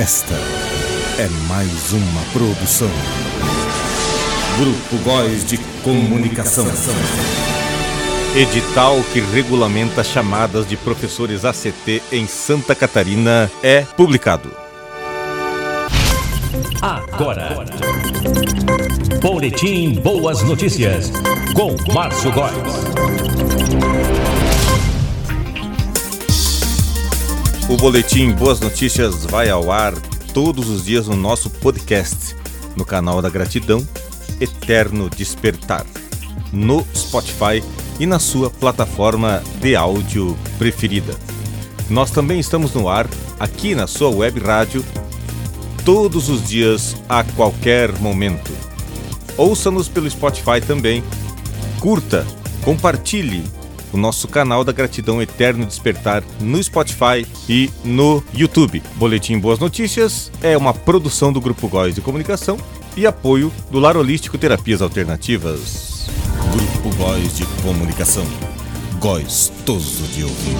Esta é mais uma produção Grupo Góes de Comunicação. Edital que regulamenta chamadas de professores ACT em Santa Catarina é publicado. Agora, Boletim Boas Notícias, com Márcio Góes. O Boletim Boas Notícias vai ao ar todos os dias no nosso podcast, no Canal da Gratidão Eterno Despertar, no Spotify e na sua plataforma de áudio preferida. Nós também estamos no ar, aqui na sua web rádio, todos os dias, a qualquer momento. Ouça-nos pelo Spotify também. Curta, compartilhe o nosso Canal da Gratidão Eterno Despertar no Spotify e no YouTube. Boletim Boas Notícias é uma produção do Grupo Góes de Comunicação e apoio do Larolístico Terapias Alternativas. Grupo Góes de Comunicação, gostoso de ouvir.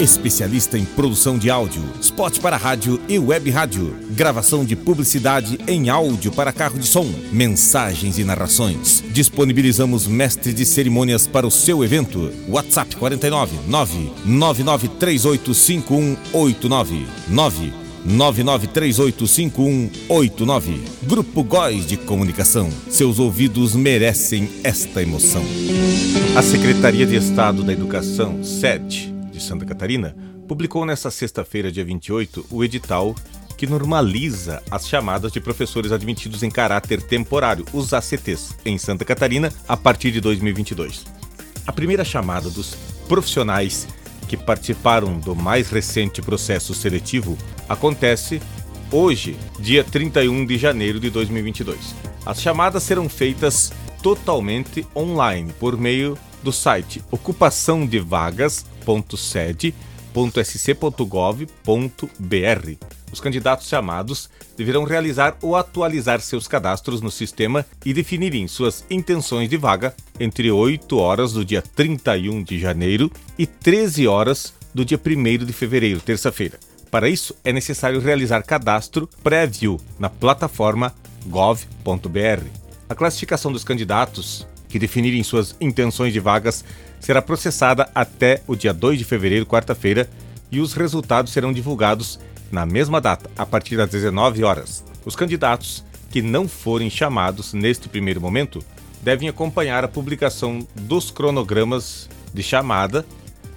Especialista em produção de áudio, spot para rádio e web rádio, gravação de publicidade em áudio para carro de som, mensagens e narrações. Disponibilizamos mestre de cerimônias para o seu evento. WhatsApp 499 99385189 999385189. Grupo Góes de Comunicação. Seus ouvidos merecem esta emoção. A Secretaria de Estado da Educação, sede de Santa Catarina, publicou nesta sexta-feira, dia 28, o edital que normaliza as chamadas de professores admitidos em caráter temporário, os ACTs, em Santa Catarina, a partir de 2022. A primeira chamada dos profissionais que participaram do mais recente processo seletivo acontece hoje, dia 31 de janeiro de 2022. As chamadas serão feitas totalmente online por meio do site ocupacaodevagas7.sc.gov.br. Os candidatos chamados deverão realizar ou atualizar seus cadastros no sistema e definirem suas intenções de vaga entre 8 horas do dia 31 de janeiro e 13 horas do dia 1º de fevereiro, terça-feira. Para isso, é necessário realizar cadastro prévio na plataforma gov.br. A classificação dos candidatos que definirem suas intenções de vagas será processada até o dia 2 de fevereiro, quarta-feira, e os resultados serão divulgados na mesma data, a partir das 19 horas. Os candidatos que não forem chamados neste primeiro momento devem acompanhar a publicação dos cronogramas de chamada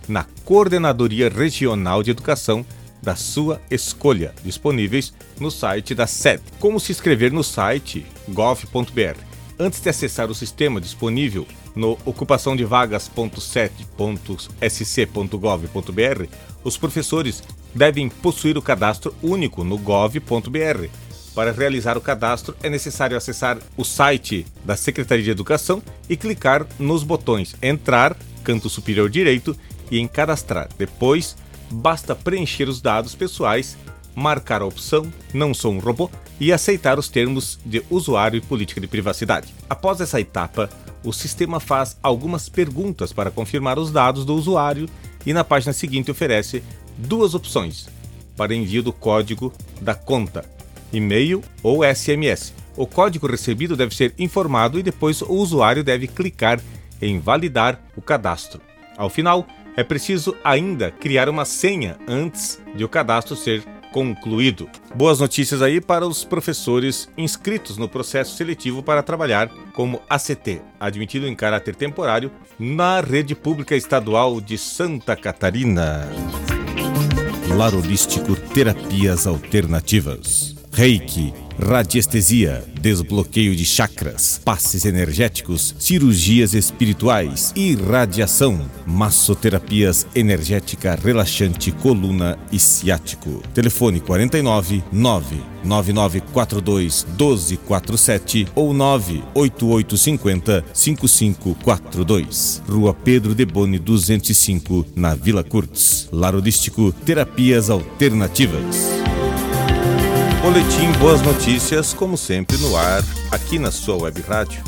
na Coordenadoria Regional de Educação da sua escolha, disponíveis no site da sede. Como se inscrever no site gov.br? Antes de acessar o sistema disponível no ocupacaodevagas7.sc.gov.br, os professores devem possuir o cadastro único no gov.br. Para realizar o cadastro, é necessário acessar o site da Secretaria de Educação e clicar nos botões Entrar, canto superior direito, e em Cadastrar. Depois, basta preencher os dados pessoais, marcar a opção Não sou um robô e aceitar os termos de usuário e política de privacidade. Após essa etapa, o sistema faz algumas perguntas para confirmar os dados do usuário e na página seguinte oferece duas opções para envio do código da conta, e-mail ou SMS. O código recebido deve ser informado e depois o usuário deve clicar em validar o cadastro. Ao final, é preciso ainda criar uma senha antes de o cadastro ser concluído. Boas notícias aí para os professores inscritos no processo seletivo para trabalhar como ACT, admitido em caráter temporário, na rede pública estadual de Santa Catarina. Larolístico Terapias Alternativas, Reiki, radiestesia, desbloqueio de chakras, passes energéticos, cirurgias espirituais, irradiação, massoterapias energética relaxante, coluna e ciático. Telefone 49 99942 1247 ou 98850 5542. Rua Pedro de Boni 205, na Vila Curtis. Larolístico Terapias Alternativas. Boletim Boas Notícias, como sempre, no ar, aqui na sua web rádio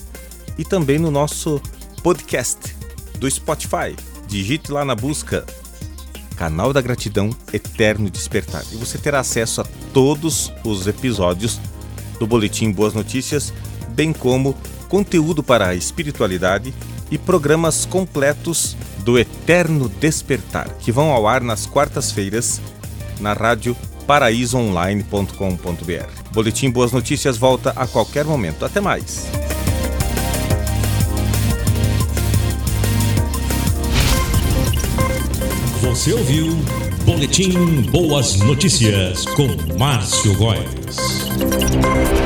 e também no nosso podcast do Spotify. Digite lá na busca Canal da Gratidão Eterno Despertar. E você terá acesso a todos os episódios do Boletim Boas Notícias, bem como conteúdo para a espiritualidade e programas completos do Eterno Despertar, que vão ao ar nas quartas-feiras na rádio paraísoonline.com.br. Boletim Boas Notícias volta a qualquer momento. Até mais! Você ouviu Boletim Boas Notícias com Márcio Góes.